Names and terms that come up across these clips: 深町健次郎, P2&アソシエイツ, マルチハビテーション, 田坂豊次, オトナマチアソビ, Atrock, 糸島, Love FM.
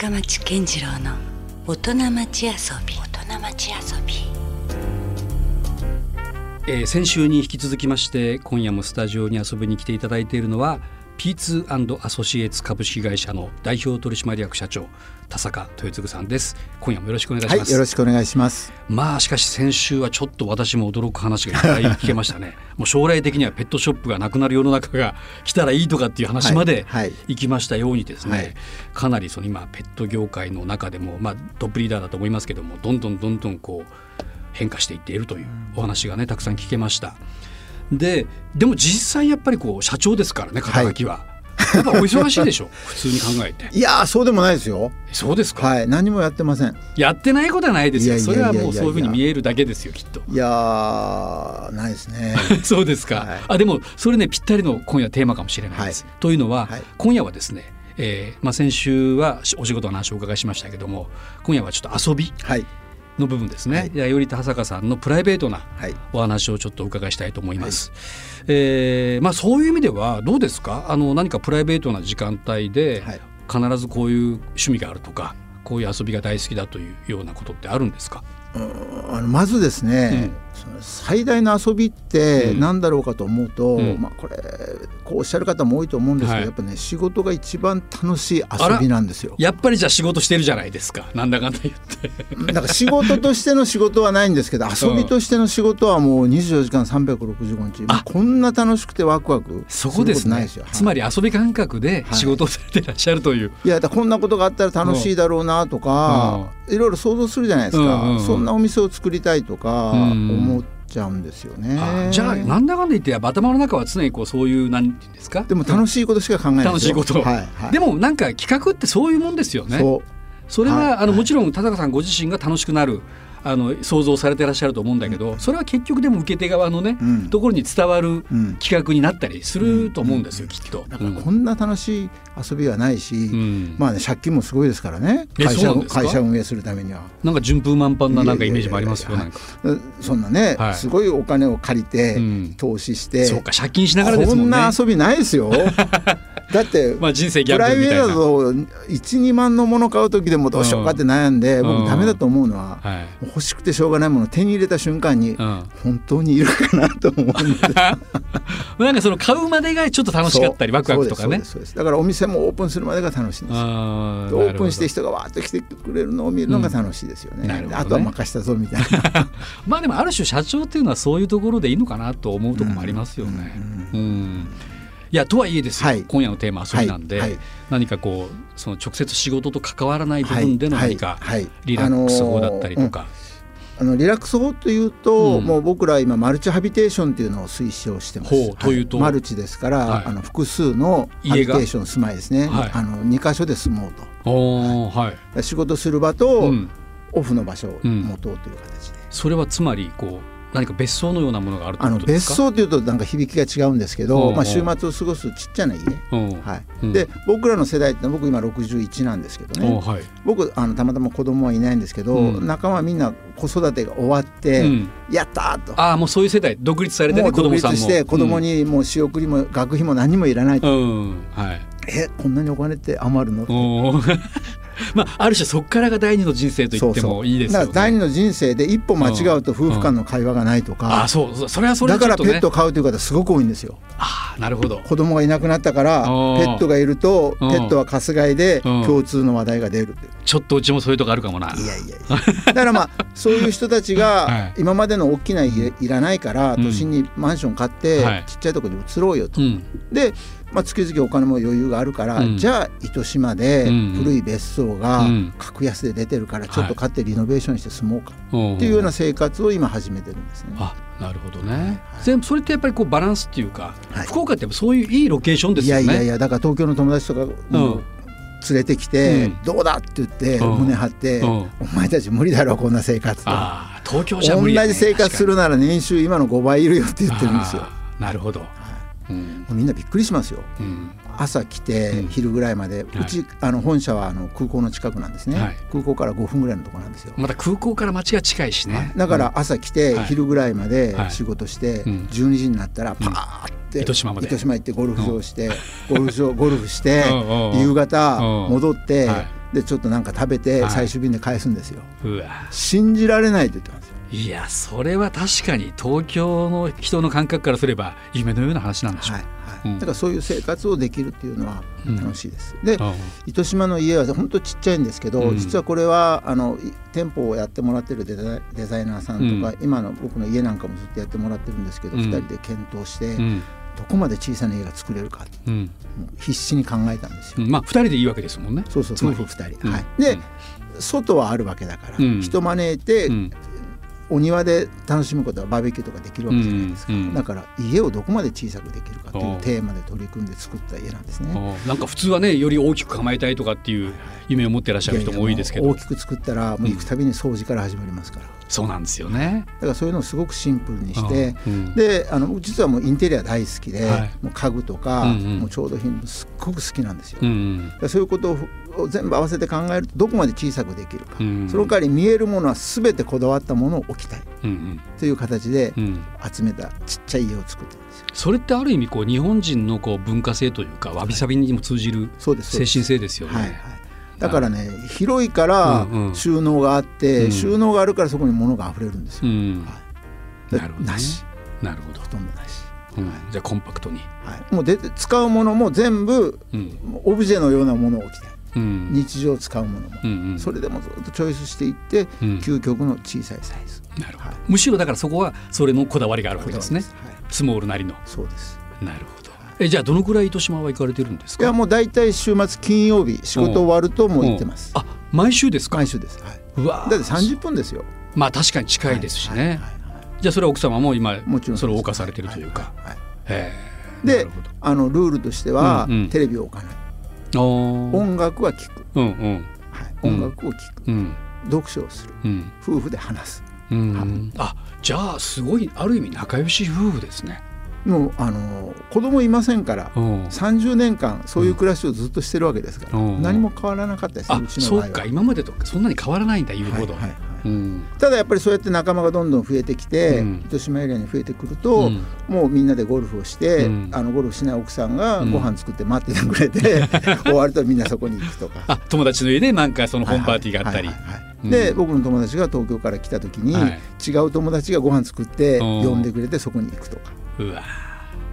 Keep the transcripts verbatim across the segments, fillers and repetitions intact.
深町健次郎の大人町遊び、大人町遊び、えー、先週に引き続きまして今夜もスタジオに遊びに来ていただいているのは ピーツーアンド アソシエイツ株式会社の代表取締役社長田坂豊次さんです。今夜もよろしくお願いします。はい、よろしくお願いします。まあしかし先週はちょっと私も驚く話がいっぱい聞けましたねもう将来的にはペットショップがなくなる世の中が来たらいいとかっていう話まで行きましたようにですね、はいはい、かなりその今ペット業界の中でも、まあ、トップリーダーだと思いますけども、どんどんどんどんこう変化していっているというお話がねたくさん聞けました。で, でも実際やっぱりこう社長ですからね、肩書きは、はい、やっぱお忙しいでしょ普通に考えて。いやそうでもないですよ。そうですか、はい、何もやってません。やってないことはないですよ。いやいやいやいや、それはもうそういうふうに見えるだけですよきっと。いやないですねそうですか、はい、あでもそれねぴったりの今夜テーマかもしれないです、はい、というのは、はい、今夜はですね、えーまあ、先週はお仕事の話をお伺いしましたけども、今夜はちょっと遊び、はいの部分ですね、はい、いやより田坂さんのプライベートなお話をちょっとお伺いしたいと思います、はい、えーまあ、そういう意味ではどうですか、あの何かプライベートな時間帯で必ずこういう趣味があるとか、こういう遊びが大好きだというようなことってあるんですか。うん、あのまずですね、うん、その最大の遊びって何だろうかと思うと、うんうん、まあ、これこうおっしゃる方も多いと思うんですけど、はい、やっぱね仕事が一番楽しい遊びなんですよ。やっぱりじゃあ仕事してるじゃないですか、なんだかんだ言ってだから仕事としての仕事はないんですけど遊びとしての仕事はもうにじゅうよじかんさんびゃくろくじゅうごにち、うん、こんな楽しくてワクワクすることないですよ。つまり遊び感覚で仕事をされてらっしゃるという、はい、いやだからこんなことがあったら楽しいだろうなとか、うん、いろいろ想像するじゃないですか、うんうんうん、そそんなお店を作りたいとか思っちゃうんですよね。あじゃあなんだかんだ言って頭の中は常にこうそういう何て言うんですか、でも楽しいことしか考えないですよ。楽しいこと、はいはい、でもなんか企画ってそういうもんですよね。 そ, それは、はい、あのもちろん田坂さんご自身が楽しくなるあの想像されてらっしゃると思うんだけど、うん、それは結局でも受け手側のね、うん、ところに伝わる企画になったりすると思うんですよ、うん、きっと。だからこんな楽しい遊びはないし、うん、まあね借金もすごいですからね、会社、会社運営するためにはなんか順風満帆ななんかイメージもありますよ。そんなね、はい、すごいお金を借りて、うん、投資して、そうか借金しながらですもんね。こんな遊びないですよだってまあ人生ギャンブルみたいな。プライベートだと いちにまんのもの買う時でもどうしようかって悩んで、うん、僕ダメだと思うのは、うん、はい、欲しくてしょうがないものを手に入れた瞬間に、うん、本当にいるかなと思うんですなんかその買うまでがちょっと楽しかったりワクワクとかね。そうですそうです。だからお店もオープンするまでが楽しいんですよ。あー、オープンして人がわーっと来てくれるのを見るのが楽しいですよね、うん、なるほどね。あとは任したぞみたいなまあでもある種社長っていうのはそういうところでいいのかなと思うところもありますよね、うんうんうん。いやとはいえですよ、はい、今夜のテーマは遊びなんで、はいはい、何かこうその直接仕事と関わらない部分での何かリラックス法だったりとか、あのリラックス法というと、うん、もう僕ら今マルチハビテーションというのを推奨してます、はい、というとマルチですから、はい、あの複数のハビテーション住まいですね、はい、あのにか所で住もうと、お、はいはい、仕事する場と、うん、オフの場所を持とうという形で、うん、それはつまりこう何か別荘のようなものがあるということですか。あの別荘というとなんか響きが違うんですけど、おうおう、まあ、週末を過ごすちっちゃな家、はい、うん、で僕らの世代って僕今ろくじゅういちなんですけどね、はい、僕あのたまたま子供はいないんですけど、うん、仲間はみんな子育てが終わって、うん、やったーと、あーもうそういう世代独立されて、ね、もう独立して子供にもう仕送りも学費も何もいらないと、うん、はい、えこんなにお金って余るのってまあ、ある種そこからが第二の人生と言ってもいいですよね。そうそう、だから第二の人生で一歩間違うと夫婦間の会話がないとか、だからペット飼うという方すごく多いんですよ。あ、なるほど。子供がいなくなったからペットがいるとペットはかすがいで共通の話題が出るって、ちょっとうちもそういうとこあるかもな。いやいやいやだからまあそういう人たちが今までの大きな家いらないから都心にマンション買ってちっちゃいところに移ろうよと、うん、でまあ、月々お金も余裕があるから、うん、じゃあ糸島で古い別荘が格安で出てるからちょっと買ってリノベーションして住もうかっていうような生活を今始めてるんですね。あ、なるほどね、はい、それってやっぱりこうバランスっていうか、はい、福岡ってそういういいロケーションですよね。いやいやいや、だから東京の友達とかも、うん、連れてきて、うん、どうだって言って胸張って、うん、お前たち無理だろうこんな生活と、あ、東京じゃ無理だね、同じ生活するなら年収今のごばいいるよって言ってるんですよ。なるほど、うん、みんなびっくりしますよ、うん、朝来て昼ぐらいまで、うん、うちあの本社はあの空港の近くなんですね、はい、空港からごふんぐらいのところなんですよ。また空港から街が近いしね。だから朝来て昼ぐらいまで仕事してじゅうにじになったらパーって糸島まで、糸島行ってゴルフ場してゴルフ場ゴルフして夕方戻ってでちょっとなんか食べて最終便で返すんですよ、はい、うわ信じられないって言ってますよ。いやそれは確かに東京の人の感覚からすれば夢のような話なんでしょう、はいはいうん、だからそういう生活をできるっていうのは楽しいです、うん、で、うん、糸島の家は本当ちっちゃいんですけど、うん、実はこれはあの店舗をやってもらってるデザ、デザイナーさんとか、うん、今の僕の家なんかもずっとやってもらってるんですけど、うん、ふたりで検討して、うんどこまで小さな家が作れるか、うん、もう必死に考えたんですよ、うんまあ、ふたりでいいわけですもんね。そうそうそうふたり、うんはい、で、うん、外はあるわけだから、うん、人招いて、うん、お庭で楽しむことはバーベキューとかできるわけじゃないですか、うんうん、だから家をどこまで小さくできるかっていうテーマで取り組んで作った家なんですね。なんか普通はねより大きく構えたいとかっていう夢を持ってらっしゃる人も多いですけど、いやいや大きく作ったらもう行くたびに掃除から始まりますから、うんそうなんですよね。だからそういうのをすごくシンプルにして、うん、であの実はもうインテリア大好きで、はい、もう家具とか、うんうん、もう調度品もすっごく好きなんですよ、うんうん、だからそういうことを全部合わせて考えるとどこまで小さくできるか、うんうん、その代わり見えるものは全てこだわったものを置きたい、うんうん、という形で集めたちっちゃい家を作ったんですよ。それってある意味こう日本人のこう文化性というかわびさびにも通じる精神性ですよね、はいはいはい。だからね広いから収納があって、うんうん、収納があるからそこに物が溢れるんですよ、うんはい、なるほど、ね、なしなるほどほとんどなし、うんはい、じゃあコンパクトに、はい、もう出て使うものも全部、うん、オブジェのようなものを置きたい、うん、日常使うものも、うんうん、それでもずっとチョイスしていって、うん、究極の小さいサイズ、なるほど、はい、むしろだからそこはそれのこだわりがあるわけですねです、はい、スモールなりのそうです。なるほど。えじゃあどのくらい糸島は行かれてるんですか。いやもうだいたい週末金曜日仕事終わるともう行ってます、うんうん、あ毎週ですか。毎週です、はい、うわだってさんじゅっぷんですよ。まあ確かに近いですしね、はいはいはい、じゃあそれは奥様も今もちろんそれを謳歌されてるというか、はいはいはい、であのルールとしては、うんうん、テレビを置かない、音楽は聴く、うんうんはい、音楽を聴く、うん、読書をする、うん、夫婦で話す、うんうん、あじゃあすごいある意味仲良し夫婦ですね。もうあの子供いませんからさんじゅうねんかんそういう暮らしをずっとしてるわけですから、うん、何も変わらなかったです、うん、うちの場合は。そうか今までとそんなに変わらないんだ言うほど、はいはいはいうん、ただやっぱりそうやって仲間がどんどん増えてきて、うん、糸島エリアに増えてくると、うん、もうみんなでゴルフをして、うん、あのゴルフしない奥さんがご飯作って待っててくれて、うん、終わるとみんなそこに行くとかあ友達の家でなんかそのホームパーティーがあったりで、うん、僕の友達が東京から来た時に、はい、違う友達がご飯作って呼んでくれてそこに行くとかうわ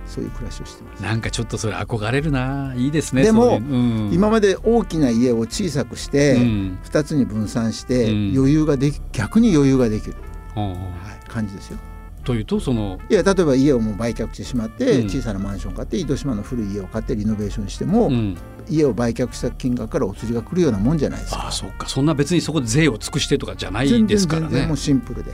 そういう暮らしをしてます。なんかちょっとそれ憧れるないいですね。でも、うん、今まで大きな家を小さくして、うん、ふたつに分散して、うん、余裕ができ逆に余裕ができる、うんはい、感じですよ。というとそのいや例えば家をもう売却してしまって、うん、小さなマンション買って糸島の古い家を買ってリノベーションしても、うん、家を売却した金額からお釣りが来るようなもんじゃないですか。あそうかそんな別にそこで税を尽くしてとかじゃないですからね。全然全然もうシンプルで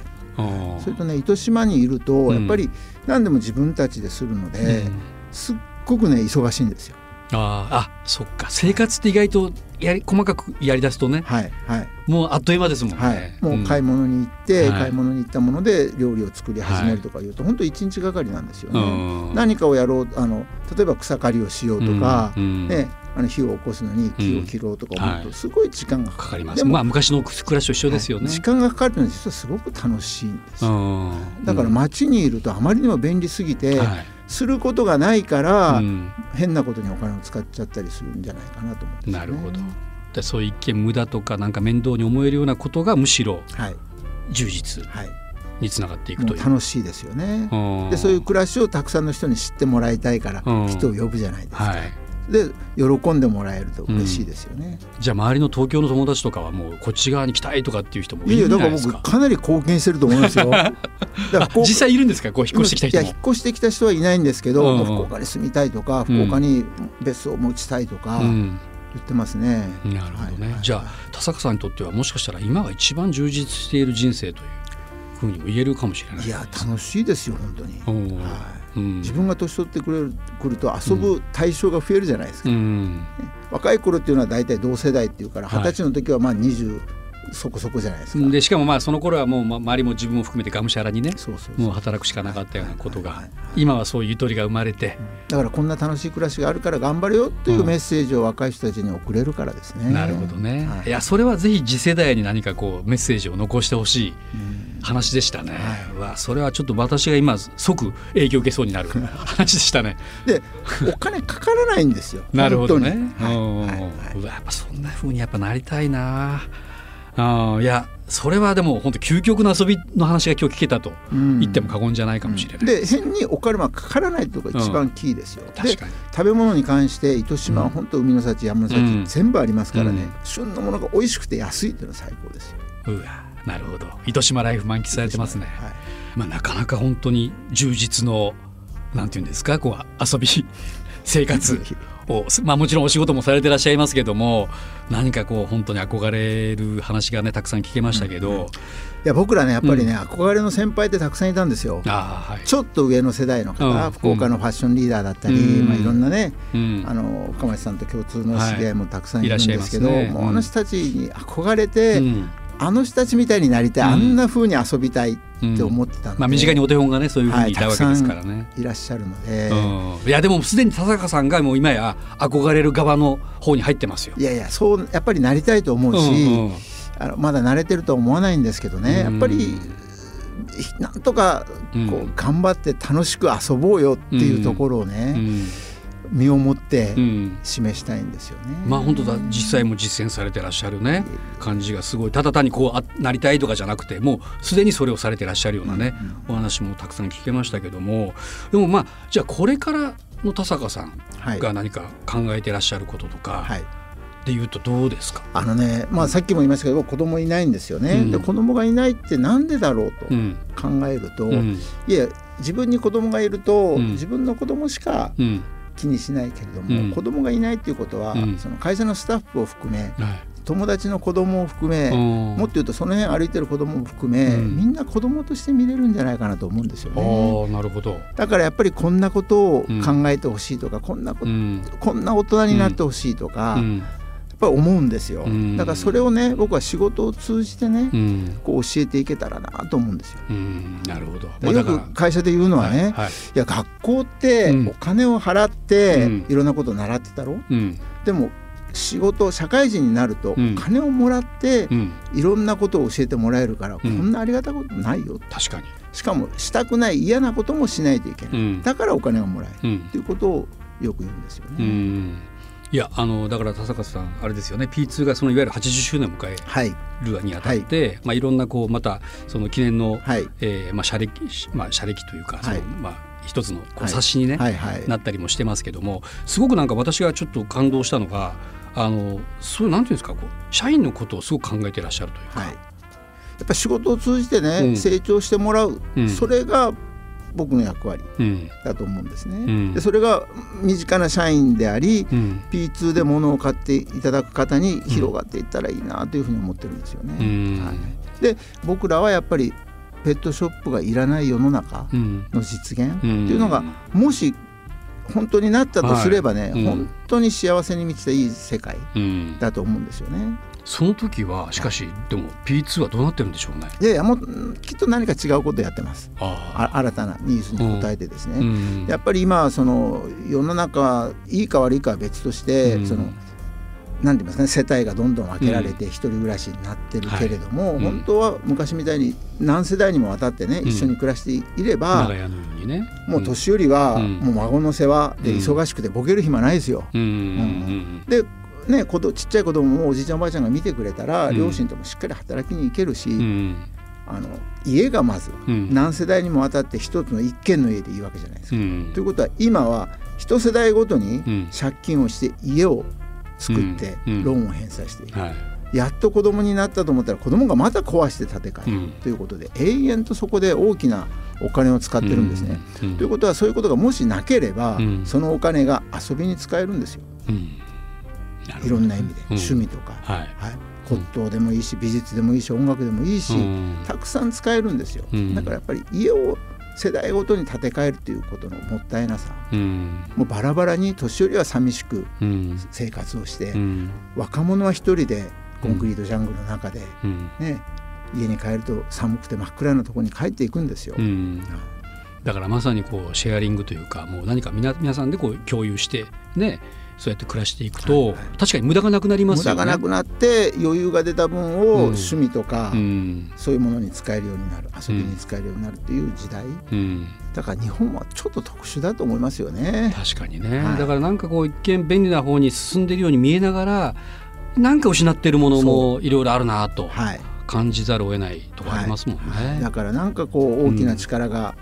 それとね糸島にいるとやっぱり何でも自分たちでするので、うん、すっごくね忙しいんですよ。ああそっか生活って意外とやり細かくやりだすとね、はいはい、もうあっという間ですもんね、はい、もう買い物に行って、うん、買い物に行ったもので料理を作り始めるとかいうと、はい、本当いちにちがかりなんですよね、うん、何かをやろうあの例えば草刈りをしようとか、うんうんね、あの火を起こすのに木を切ろうとか思うとすごい時間がかかります、うんはい、でもまあ昔の暮らしと一緒ですよね、はい、時間がかかるのは実はすごく楽しいんですよ、うん、だから街にいるとあまりにも便利すぎて、はいすることがないから、うん、変なことにお金を使っちゃったりするんじゃないかなと思って、ね、なるほど。でそういう一見無駄とかなんか面倒に思えるようなことがむしろ充実につながっていくという、はいはい、もう楽しいですよね。でそういう暮らしをたくさんの人に知ってもらいたいから人を呼ぶじゃないですか、はい、で喜んでもらえると嬉しいですよね、うん、じゃあ周りの東京の友達とかはもうこっち側に来たいとかっていう人もいるんじゃないですか。いやだから僕かなり貢献してると思いますよだ実際いるんですかこう引っ越してきた人も。いや引っ越してきた人はいないんですけど、うん、福岡に住みたいとか福岡に別荘を持ちたいとか言ってますね、うん、なるほどね、はい、じゃあ田坂さんにとってはもしかしたら今が一番充実している人生というふうにも言えるかもしれない。いや楽しいですよ本当に、はいうん、自分が年取ってくれる、くると遊ぶ対象が増えるじゃないですか、うんね、若い頃っていうのは大体同世代っていうから、はい、はたちの時はまあ にじゅうそこそこじゃないですか。でしかもまあその頃はもう周りも自分も含めてがむしゃらにね、そうそうそうそうもう働くしかなかったようなことが、はいはいはいはい、今はそういうゆとりが生まれて、だからこんな楽しい暮らしがあるから頑張れよっていうメッセージを若い人たちに送れるからですね、うん、なるほどね、はい、いやそれはぜひ次世代に何かこうメッセージを残してほしい話でしたね、うん、うわそれはちょっと私が今即影響を受けそうになる話でしたねでお金かからないんですよなるほどね、はいはいはい、うわやっぱそんな風にやっぱなりたいなあ。いやそれはでも本当究極の遊びの話が今日聞けたと言っても過言じゃないかもしれない、うんうん、で変にお金はかからないところが一番キーですよ、うん、確かにで食べ物に関して糸島は本当海の幸山の幸、うん、全部ありますからね、うん、旬のものが美味しくて安いというのは最高ですよ。うわなるほど、糸島ライフ満喫されてますね、はいまあ、なかなか本当に充実のなんていうんですかこう遊び生活を、まあ、もちろんお仕事もされてらっしゃいますけども何かこう本当に憧れる話がねたくさん聞けましたけど、うんうん、いや僕らねやっぱりね、うん、憧れの先輩ってたくさんいたんですよ、あ、はい、ちょっと上の世代の方、うん、福岡のファッションリーダーだったり、うんまあ、いろんなね、うん、あの深町さんと共通の知り合いもたくさんいるんですけど、はい、いらっしゃいますね、もうあの人たちに憧れて、うん、あの人たちみたいになりたい、うん、あんな風に遊びたいって思ってたので、うんまあ、身近にお手本がねそういう風にいたわけですからね、はい、いらっしゃるので、うん、いやでもすでに田坂さんがもう今や憧れる側の方に入ってますよ。いやいやそうやっぱりなりたいと思うし、うんうん、あのまだ慣れてるとは思わないんですけどね、うん、やっぱりなんとかこう頑張って楽しく遊ぼうよっていうところをね、うんうん、身をもって示したいんですよね、うんまあ、本当だ実際も実践されてらっしゃるね感じがすごい、ただ単にこうあなりたいとかじゃなくてもうすでにそれをされてらっしゃるようなね、うんうん、お話もたくさん聞けましたけども、でもまあじゃあこれからの田坂さんが何か考えてらっしゃることとか、はいはいっていうとどうですか。あのね、まあ、さっきも言いましたけど子供いないんですよね、うん、で子供がいないってなんでだろうと考えると、うん、いや自分に子供がいると、うん、自分の子供しか気にしないけれども、うん、子供がいないっていうことは、うん、その会社のスタッフを含め、うん、友達の子供を含め、はい、もっと言うとその辺歩いてる子供も含め、うん、みんな子供として見れるんじゃないかなと思うんですよね。あ、なるほど。だからやっぱりこんなことを考えてほしいとか、うん、こんなこ、うん、こんな大人になってほしいとか、うんうんやっぱり思うんですよ。だからそれをね僕は仕事を通じてね、うん、こう教えていけたらなと思うんですよ。うんなるほど。だよく会社で言うのはね、はいはい、いや学校ってお金を払っていろんなことを習ってたろ、うん、でも仕事社会人になるとお金をもらっていろんなことを教えてもらえるから、うん、こんなありがたいことないよ。確かに。しかもしたくない嫌なこともしないといけない、うん、だからお金がもらえるっていうことをよく言うんですよね、うんうんいやあのだから田坂さんあれですよね ピーツー がそのいわゆるはちじゅっしゅうねんを迎えるにあたって、はいはいまあ、いろんなこうまたその記念の、はいえーまあ、車歴、まあ、車歴というか、はいそのまあ、一つのこう冊子に、ねはいはいはい、なったりもしてますけどもすごくなんか私がちょっと感動したのがあのそうなんていうんですかこう社員のことをすごく考えてらっしゃるというか、はい、やっぱ仕事を通じてね、うん、成長してもらう、うん、それが僕の役割だと思うんですね、うん、でそれが身近な社員であり、うん、ピーツー で物を買っていただく方に広がっていったらいいなというふうに思ってるんですよね、うんはい、で僕らはやっぱりペットショップがいらない世の中の実現っていうのがもし本当になったとすればね、はいうん、本当に幸せに満ちたいい世界だと思うんですよね、うんその時はしかしでも ピーツー はどうなってるんでしょうね。いやいやもうきっと何か違うことをやってます。ああ新たなニーズに応えてですね、うん、やっぱり今その世の中いいか悪いかは別として、うん、そのなんて言いますかね世帯がどんどん分けられて一人暮らしになってるけれども、うんはい、本当は昔みたいに何世代にもわたってね、うん、一緒に暮らしていれば、長屋のようにね、もう年寄りはもう孫の世話で忙しくてボケる暇ないですよ、うんうんうん、でね、子どちっちゃい子供もおじいちゃんおばあちゃんが見てくれたら、うん、両親ともしっかり働きに行けるし、うん、あの家がまず何世代にもわたって一つの一軒の家でいいわけじゃないですか、うん、ということは今は一世代ごとに借金をして家を作ってローンを返済していく、うんうんはい、やっと子供になったと思ったら子供がまた壊して建て替える、うん、ということで永遠とそこで大きなお金を使ってるんですね、うんうん、ということはそういうことがもしなければ、うん、そのお金が遊びに使えるんですよ、うんいろんな意味で、うん、趣味とか、はいはい、骨董でもいいし美術でもいいし音楽でもいいし、うん、たくさん使えるんですよ、うん、だからやっぱり家を世代ごとに建て替えるということのもったいなさ、うん、もうバラバラに年寄りは寂しく生活をして、うん、若者は一人でコンクリートジャングルの中で、ね、うん、家に帰ると寒くて真っ暗なところに帰っていくんですよ、うんうん、だからまさにこうシェアリングというか、もう何かみな皆さんでこう共有して、ね、そうやって暮らしていくと、はいはい、確かに無駄がなくなりますよね。無駄がなくなって余裕が出た分を趣味とか、うんうん、そういうものに使えるようになる、遊びに使えるようになるっていう時代、うん、だから日本はちょっと特殊だと思いますよね。確かにね、はい、だからなんかこう一見便利な方に進んでいるように見えながら、なんか失っているものもいろいろあるなと感じざるを得ないところありますもんね、はいはい、だからなんかこう大きな力が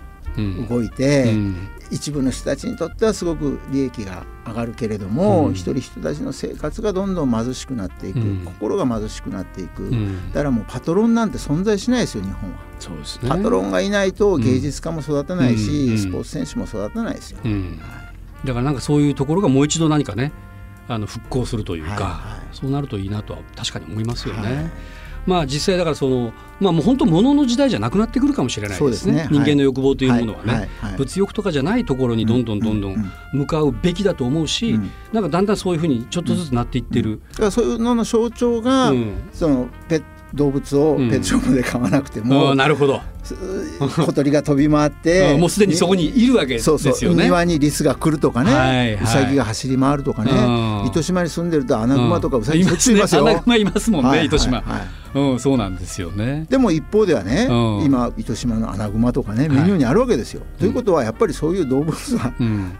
動いて、うんうん、一部の人たちにとってはすごく利益が上がるけれども、うん、一人人たちの生活がどんどん貧しくなっていく、うん、心が貧しくなっていく、うん、だからもうパトロンなんて存在しないですよ日本は。そうですね、パトロンがいないと芸術家も育たないし、うん、スポーツ選手も育たないですよ、うんうん、はい、だからなんかそういうところがもう一度何かね、あの復興するというか、はいはい、そうなるといいなとは確かに思いますよね、はい、まあ、実際だからその、まあ、もう本当物の時代じゃなくなってくるかもしれないです ね, ですね、人間の欲望というものはね、はいはいはい、物欲とかじゃないところにどんどんどんどん向かうべきだと思うし、うんうんうん、なんかだんだんそういうふうにちょっとずつなっていってる、うん、だからそういうのの象徴が、うん、そのペット動物をペットショップで買わなくても、うん、なるほど、小鳥が飛び回ってもうすでにそこにいるわけですよね。そうそう、庭にリスが来るとかね、はいはい、ウサギが走り回るとかね、うん、糸島に住んでるとアナグマとかウサギとついますよ、ね、アナグマいますもんね、はいはいはい、糸島、うん、そうなんですよね。でも一方ではね、うん、今糸島のアナグマとかねメニューにあるわけですよ、はい、ということはやっぱりそういう動物は、うん、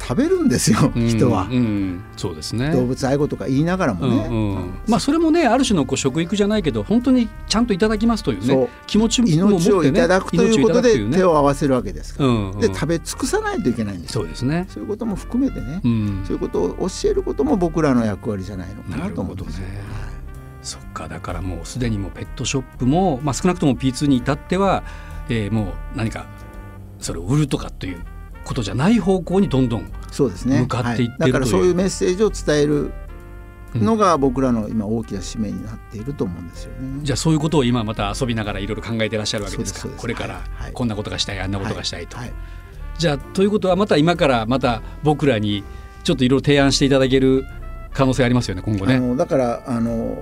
食べるんですよ人は、うんうん、そうですね、動物愛護とか言いながらもね、うんうん、まあ、それもねある種のこう食育じゃないけど本当にちゃんといただきますというね、う気持ちも持って、ね、命をいただくということで手を合わせるわけですから、うんうん、で食べ尽くさないといけないんですよ。そうですね、そういうことも含めてね、うん、そういうことを教えることも僕らの役割じゃないのかなと思ってます、ね、はい、そっか、だからもうすでにもうペットショップも、まあ、少なくとも ピーツー に至っては、えー、もう何かそれを売るとかということじゃない方向にどんどん向かっていってるという、そうですね、はい、だからそういうメッセージを伝えるのが僕らの今大きな使命になっていると思うんですよね、うん、じゃあそういうことを今また遊びながらいろいろ考えてらっしゃるわけですか。これからこんなことがしたい、はい、あんなことがしたいと、はいはい、じゃあということはまた今からまた僕らにちょっといろいろ提案していただける可能性ありますよね今後ね。あのだからあの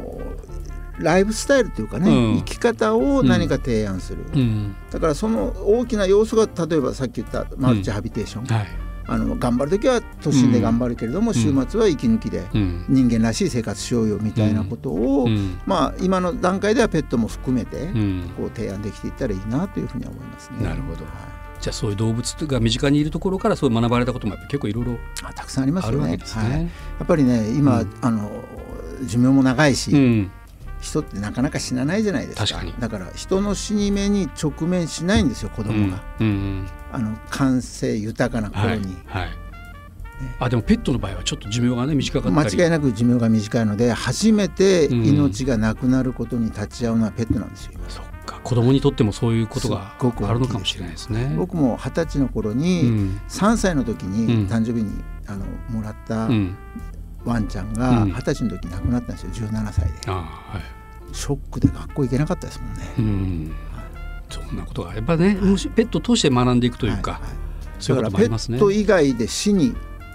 ライフスタイルというかね、うん、生き方を何か提案する、うん、だからその大きな要素が例えばさっき言ったマルチハビテーション、うん、はい、あの頑張るときは都心で頑張るけれども、うん、週末は息抜きで人間らしい生活しようよみたいなことを、うんうん、まあ、今の段階ではペットも含めてこう提案できていったらいいなというふうに思いますね、うん、なるほど、はい。じゃあそういう動物が身近にいるところからそう学ばれたこともやっぱ結構いろいろたくさんありますよ ね, すね、はい、やっぱりね今、うん、あの寿命も長いし、うん、人ってなかなか死なないじゃないです か, 確かに。だから人の死に目に直面しないんですよ子供が、うんうんうん、あの感性豊かな頃に、はいはい、ね、あでもペットの場合はちょっと寿命が、ね、短かったり間違いなく寿命が短いので初めて命がなくなることに立ち会うのはペットなんですよ、うん、そっか、子供にとってもそういうことがあるのかもしれないですね。僕も二十歳の頃に、うん、さんさいの時に誕生日にあのもらった、うん、ワンちゃんが二十歳の時に亡くなったんですよ、じゅうななさいで、あ、はい、ショックで学校行けなかったですもんね、うん、はい、そんなことがやっぱね、もしペットを通して学んでいくというか、はいはい、そういうこともありますね。だからペット以外で死に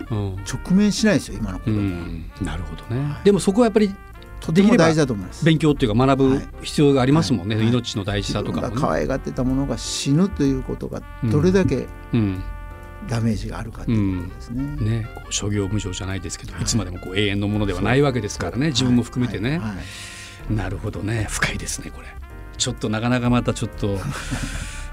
直面しないですよ、うん、今の子供は、うん、なるほどね、はい、でもそこはやっぱりとても大事だと思います。勉強というか学ぶ必要がありますもんね、はいはいはい、命の大事さとかも、ね、可愛がってたものが死ぬということがどれだけ、うんうん、ダメージがあるかっていうことですね、うん、ね、こう諸行無常じゃないですけど、はい、いつまでもこう永遠のものではないわけですからね、自分も含めてね、はいはいはい、なるほどね、深いですねこれ。ちょっとなかなかまたちょっと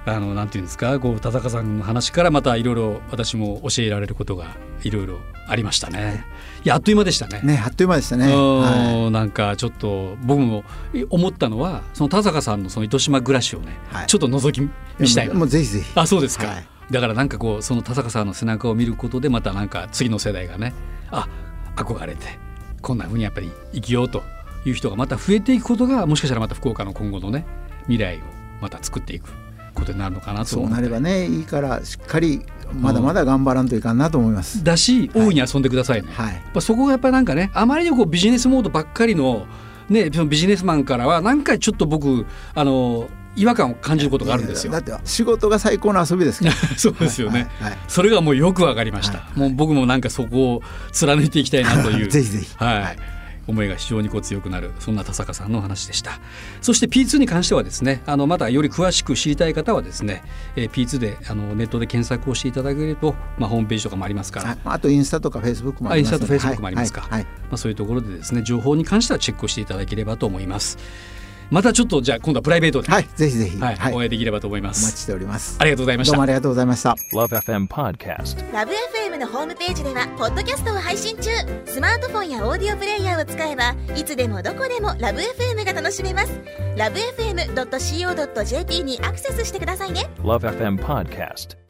あのなんていうんですか、こう田坂さんの話からまたいろいろ私も教えられることがいろいろありましたね、はい、いやあっという間でした ね, ねあっという間でしたね、はい、なんかちょっと僕も思ったのはその田坂さん の, その糸島暮らしをね、はい、ちょっと覗き見したいな。もうぜひぜひ。あ、そうですか、はい、だからなんかこうその田坂さんの背中を見ることでまたなんか次の世代がね、あ、憧れてこんな風にやっぱり生きようという人がまた増えていくことがもしかしたらまた福岡の今後のね未来をまた作っていくことになるのかなと思って。そうなればねいいからしっかりまだまだ頑張らんといかんなと思います、うん、だし大いに遊んでくださいね、はいはい、そこがやっぱりなんかねあまりにこうビジネスモードばっかりの、ね、そのビジネスマンからはなんかちょっと僕あの違和感を感じることがあるんですよ。だって仕事が最高の遊びですからそうですよね、はいはい、それがもうよくわかりました、はいはい、もう僕もなんかそこを貫いていきたいなというぜひぜひ、はい、思いが非常にこう強くなる、そんな田坂さんのお話でした。そして ピーツー に関してはですね、あのまだより詳しく知りたい方はですね、えー、ピーツー であのネットで検索をしていただけると、まあ、ホームページとかもありますから、 あ, あとインスタとかフェイスブックもあります、ね、インスタとフェイスブックもありますか、はいはいはい、まあ、そういうところでですね、情報に関してはチェックをしていただければと思います。またちょっとじゃあ今度はプライベートで、はい、ぜひぜひ、はいはい、お会いできればと思います。お待ちしております。ありがとうございました。どうもありがとうございました。 LoveFM Podcast、 LoveFM のホームページではポッドキャストを配信中。スマートフォンやオーディオプレイヤーを使えばいつでもどこでも LoveFM が楽しめます。 ラブエフエムドットシーオードットジェーピー にアクセスしてくださいね。 LoveFM Podcast。